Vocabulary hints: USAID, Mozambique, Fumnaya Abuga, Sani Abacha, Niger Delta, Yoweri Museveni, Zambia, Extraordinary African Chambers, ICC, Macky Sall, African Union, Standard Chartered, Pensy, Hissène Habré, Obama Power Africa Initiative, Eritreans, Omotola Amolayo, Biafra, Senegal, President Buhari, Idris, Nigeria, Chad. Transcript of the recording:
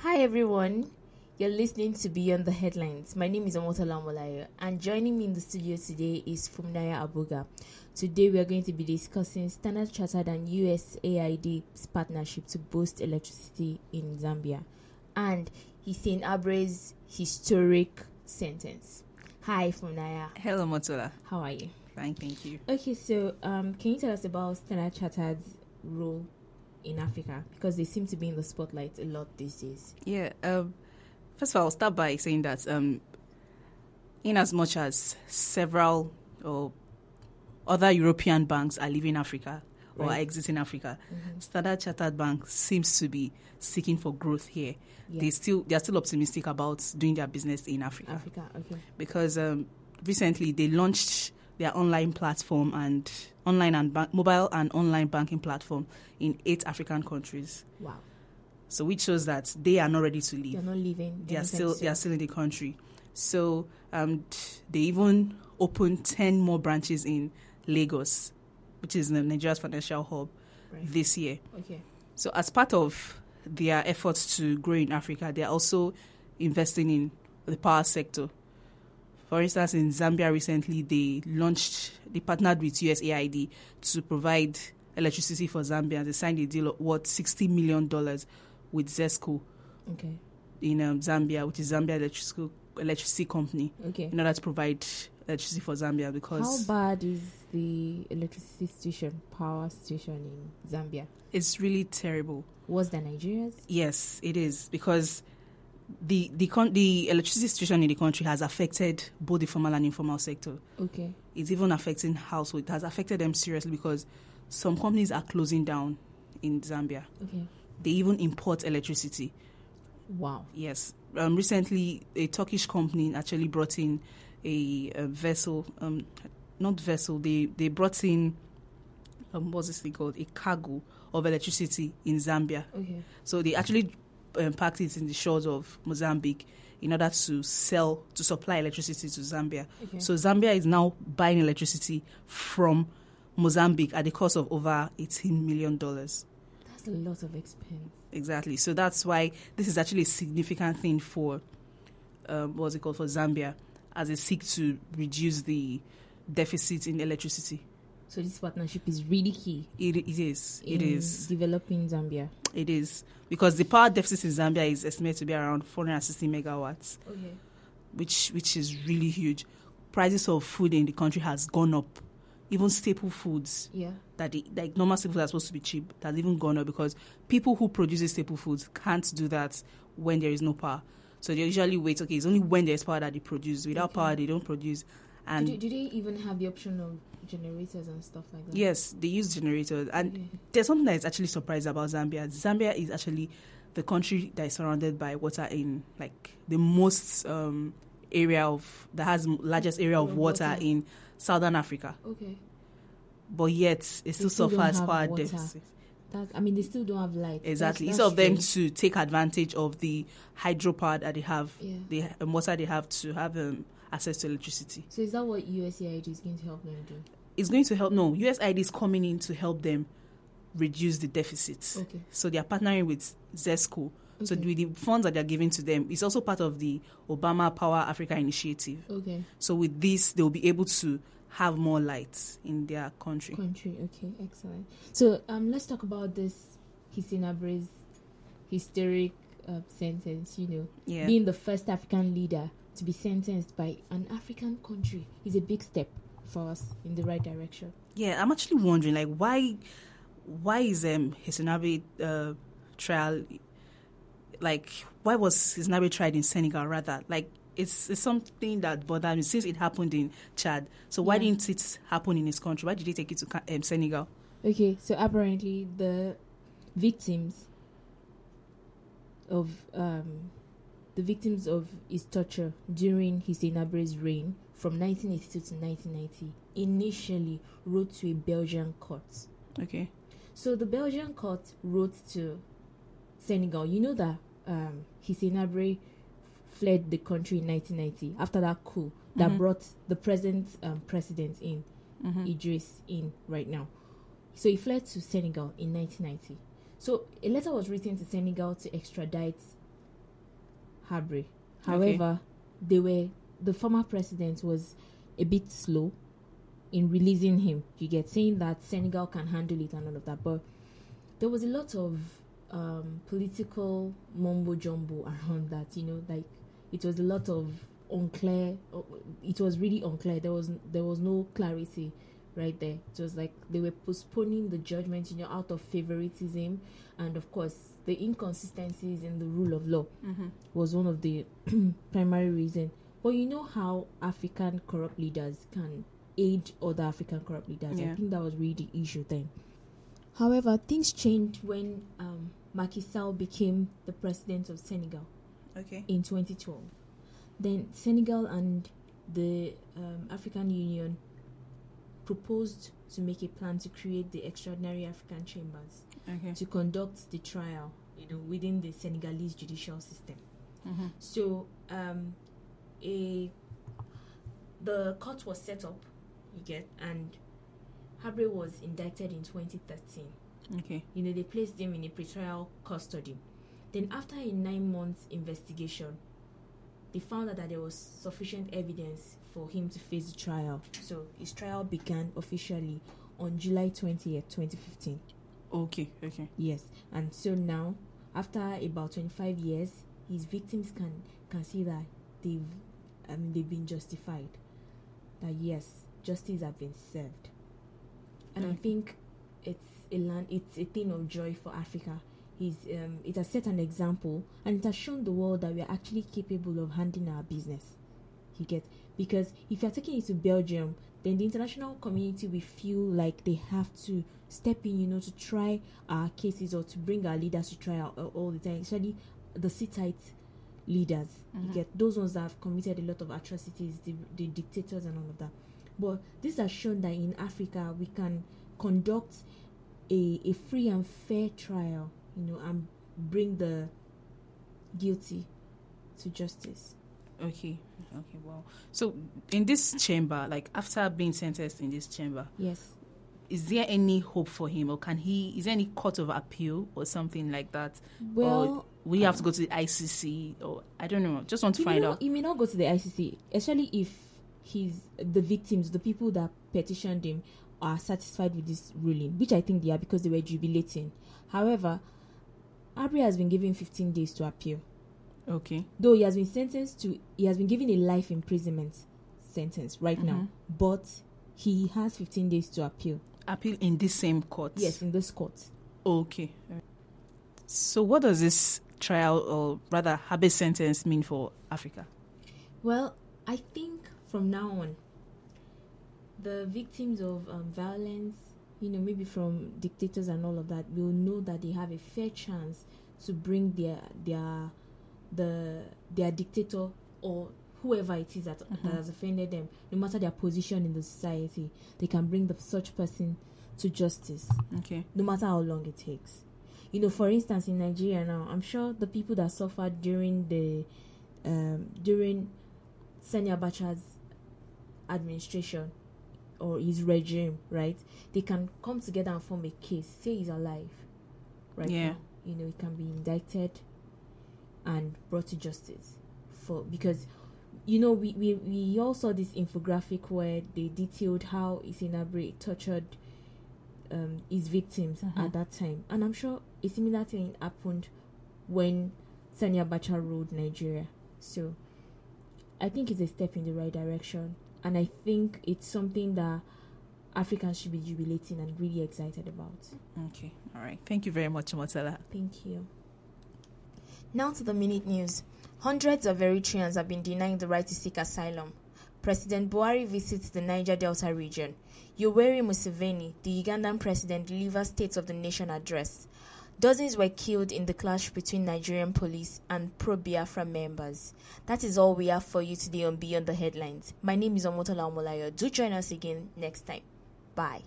Hi everyone, you're listening to Beyond the Headlines. My name is Omotola Amolayo, and joining me in the studio today is Fumnaya Abuga. Today we are going to be discussing Standard Chartered and USAID's partnership to boost electricity in Zambia, and Hissène Habré's historic sentence. Hi Fumnaya. Hello Omotola. How are you? Fine, thank you. Okay, so can you tell us about Standard Chartered's role in Africa, because they seem to be in the spotlight a lot these days? Yeah, first of all, I'll start by saying that in as much as several or other European banks are leaving Africa or are exiting Africa, Standard Chartered Bank seems to be seeking for growth here. Yeah. They are still optimistic about doing their business in Africa. Okay. Because recently they launched their online platform and mobile and online banking platform in 8 African countries. Wow! So which shows that they are not ready to leave. They're not leaving. They are still in the country. So they even opened 10 more branches in Lagos, which is Nigeria's financial hub, this year. Okay. So as part of their efforts to grow in Africa, they are also investing in the power sector. For instance, in Zambia recently, they partnered with USAID to provide electricity for Zambia. They signed a deal of $60 million with ZESCO in Zambia, which is Zambia Electricity Company, in order to provide electricity for Zambia. Because how bad is the electricity station, power station in Zambia? It's really terrible. Worse than Nigeria's? Yes, it is, because the electricity situation in the country has affected both the formal and informal sector. Okay. It's even affecting households. It has affected them seriously because some companies are closing down in Zambia. Okay. They even import electricity. Wow. Yes. Recently, a Turkish company actually brought in a vessel. Not vessel. They brought in a cargo of electricity in Zambia. Okay. So they actually parked in the shores of Mozambique in order to supply electricity to Zambia. Okay. So Zambia is now buying electricity from Mozambique at the cost of over $18 million. That's a lot of expense. Exactly. So that's why this is actually a significant thing for for Zambia, as they seek to reduce the deficit in electricity. So this partnership is really key. It is developing Zambia. It is, because the power deficit in Zambia is estimated to be around 460 megawatts, which is really huge. Prices of food in the country has gone up, even staple foods. Yeah. Like normal staple foods are supposed to be cheap, that's even gone up because people who produce staple foods can't do that when there is no power. So they usually wait. Okay, it's only when there is power that they produce. Without power, they don't produce. And do they even have the option of generators and stuff like that? Yes, they use generators. And there's something that is actually surprising about Zambia. Zambia is actually the country that is surrounded by water in, like, the most largest area of water in Southern Africa. Okay. But yet, it still suffers power deficit. They still don't have light. Exactly. It's of them to take advantage of the hydropower that they have, the water they have to have access to electricity. So is that what USAID is going to help them do? It's going to help. No, USAID is coming in to help them reduce the deficits. Okay. So they are partnering with ZESCO. Okay. So with the funds that they are giving to them, it's also part of the Obama Power Africa Initiative. Okay. So with this, they'll be able to have more lights in their country. Okay, excellent. So let's talk about this Hissène Habré's historic sentence, being the first African leader to be sentenced by an African country is a big step for us in the right direction. Yeah, I'm actually wondering, like, why is Hissène Habré trial, like, why was Hissène Habré tried in Senegal rather? Like, it's something that bothers me since it happened in Chad. So why didn't it happen in his country? Why did they take it to Senegal? Okay, so apparently the victims of his torture during Hissène Habré's reign from 1982 to 1990 initially wrote to a Belgian court. Okay. So the Belgian court wrote to Senegal. You know that Hissène Habré fled the country in 1990 after that coup that brought the present president in, Idris, in right now. So he fled to Senegal in 1990. So a letter was written to Senegal to extradite Habré. However, the former president was a bit slow in releasing him. You get, saying that Senegal can handle it and all of that. But there was a lot of political mumbo-jumbo around that, you know, like it was a lot of unclear. It was really unclear. There was no clarity right there. It was like they were postponing the judgment, you know, out of favoritism. And of course, the inconsistencies in the rule of law was one of the primary reasons. But you know how African corrupt leaders can aid other African corrupt leaders. Yeah. I think that was really the issue then. However, things changed when Macky Sall became the president of Senegal in 2012. Then Senegal and the African Union proposed to make a plan to create the Extraordinary African Chambers to conduct the trial, you know, within the Senegalese judicial system. So the court was set up, you get, and Habré was indicted in 2013. You know, they placed him in a pretrial custody. Then after a 9-month investigation, they found out that there was sufficient evidence for him to face the trial. So his trial began officially on July 20th, 2015. Yes. And so now, after about 25 years, his victims can see that they've been justified. That yes, justice has been served. And I think it's a thing of joy for Africa. It has set an example, and it has shown the world that we are actually capable of handling our business. You get, because if you are taking it to Belgium, then the international community will feel like they have to step in, you know, to try our cases or to bring our leaders to trial all the time. Especially the Hittite leaders, you get, those ones that have committed a lot of atrocities, the dictators and all of that. But this has shown that in Africa we can conduct a free and fair trial, you know, and bring the guilty to justice. Okay, wow. So in this chamber, like after being sentenced in this chamber, is there any hope for him, or is there any court of appeal or something like that? Well, or we have to go to the ICC, or I don't know. Just want to find out. He may not go to the ICC, especially if the victims, the people that petitioned him, are satisfied with this ruling, which I think they are, because they were jubilating. However, Habré has been given 15 days to appeal. Though he has been given a life imprisonment sentence right now, but he has 15 days to appeal. Appeal in this same court? Yes, in this court. So what does this trial, or rather Habé's sentence, mean for Africa? Well, I think from now on, the victims of violence, you know, maybe from dictators and all of that, will know that they have a fair chance to bring their dictator or whoever it is that has offended them, no matter their position in the society, they can bring such person to justice. No matter how long it takes. You know, for instance, in Nigeria now, I'm sure the people that suffered during during Sani Abacha's administration or his regime, right? They can come together and form a case. Say he's alive, right? Yeah. Now, you know, he can be indicted and brought to justice because you know we all saw this infographic where they detailed how Hissène Habré tortured his victims at that time, and I'm sure a similar thing happened when Sani Abacha ruled Nigeria. So I think it's a step in the right direction, and I think it's something that Africans should be jubilating and really excited about. Okay, all right. Thank you very much, Omotola. Thank you. Now to the Minute News. Hundreds of Eritreans have been denying the right to seek asylum. President Buhari visits the Niger Delta region. Yoweri Museveni, the Ugandan president, delivers State of the Nation address. Dozens were killed in the clash between Nigerian police and pro-Biafra members. That is all we have for you today on Beyond the Headlines. My name is Omotola Amolayo. Do join us again next time. Bye.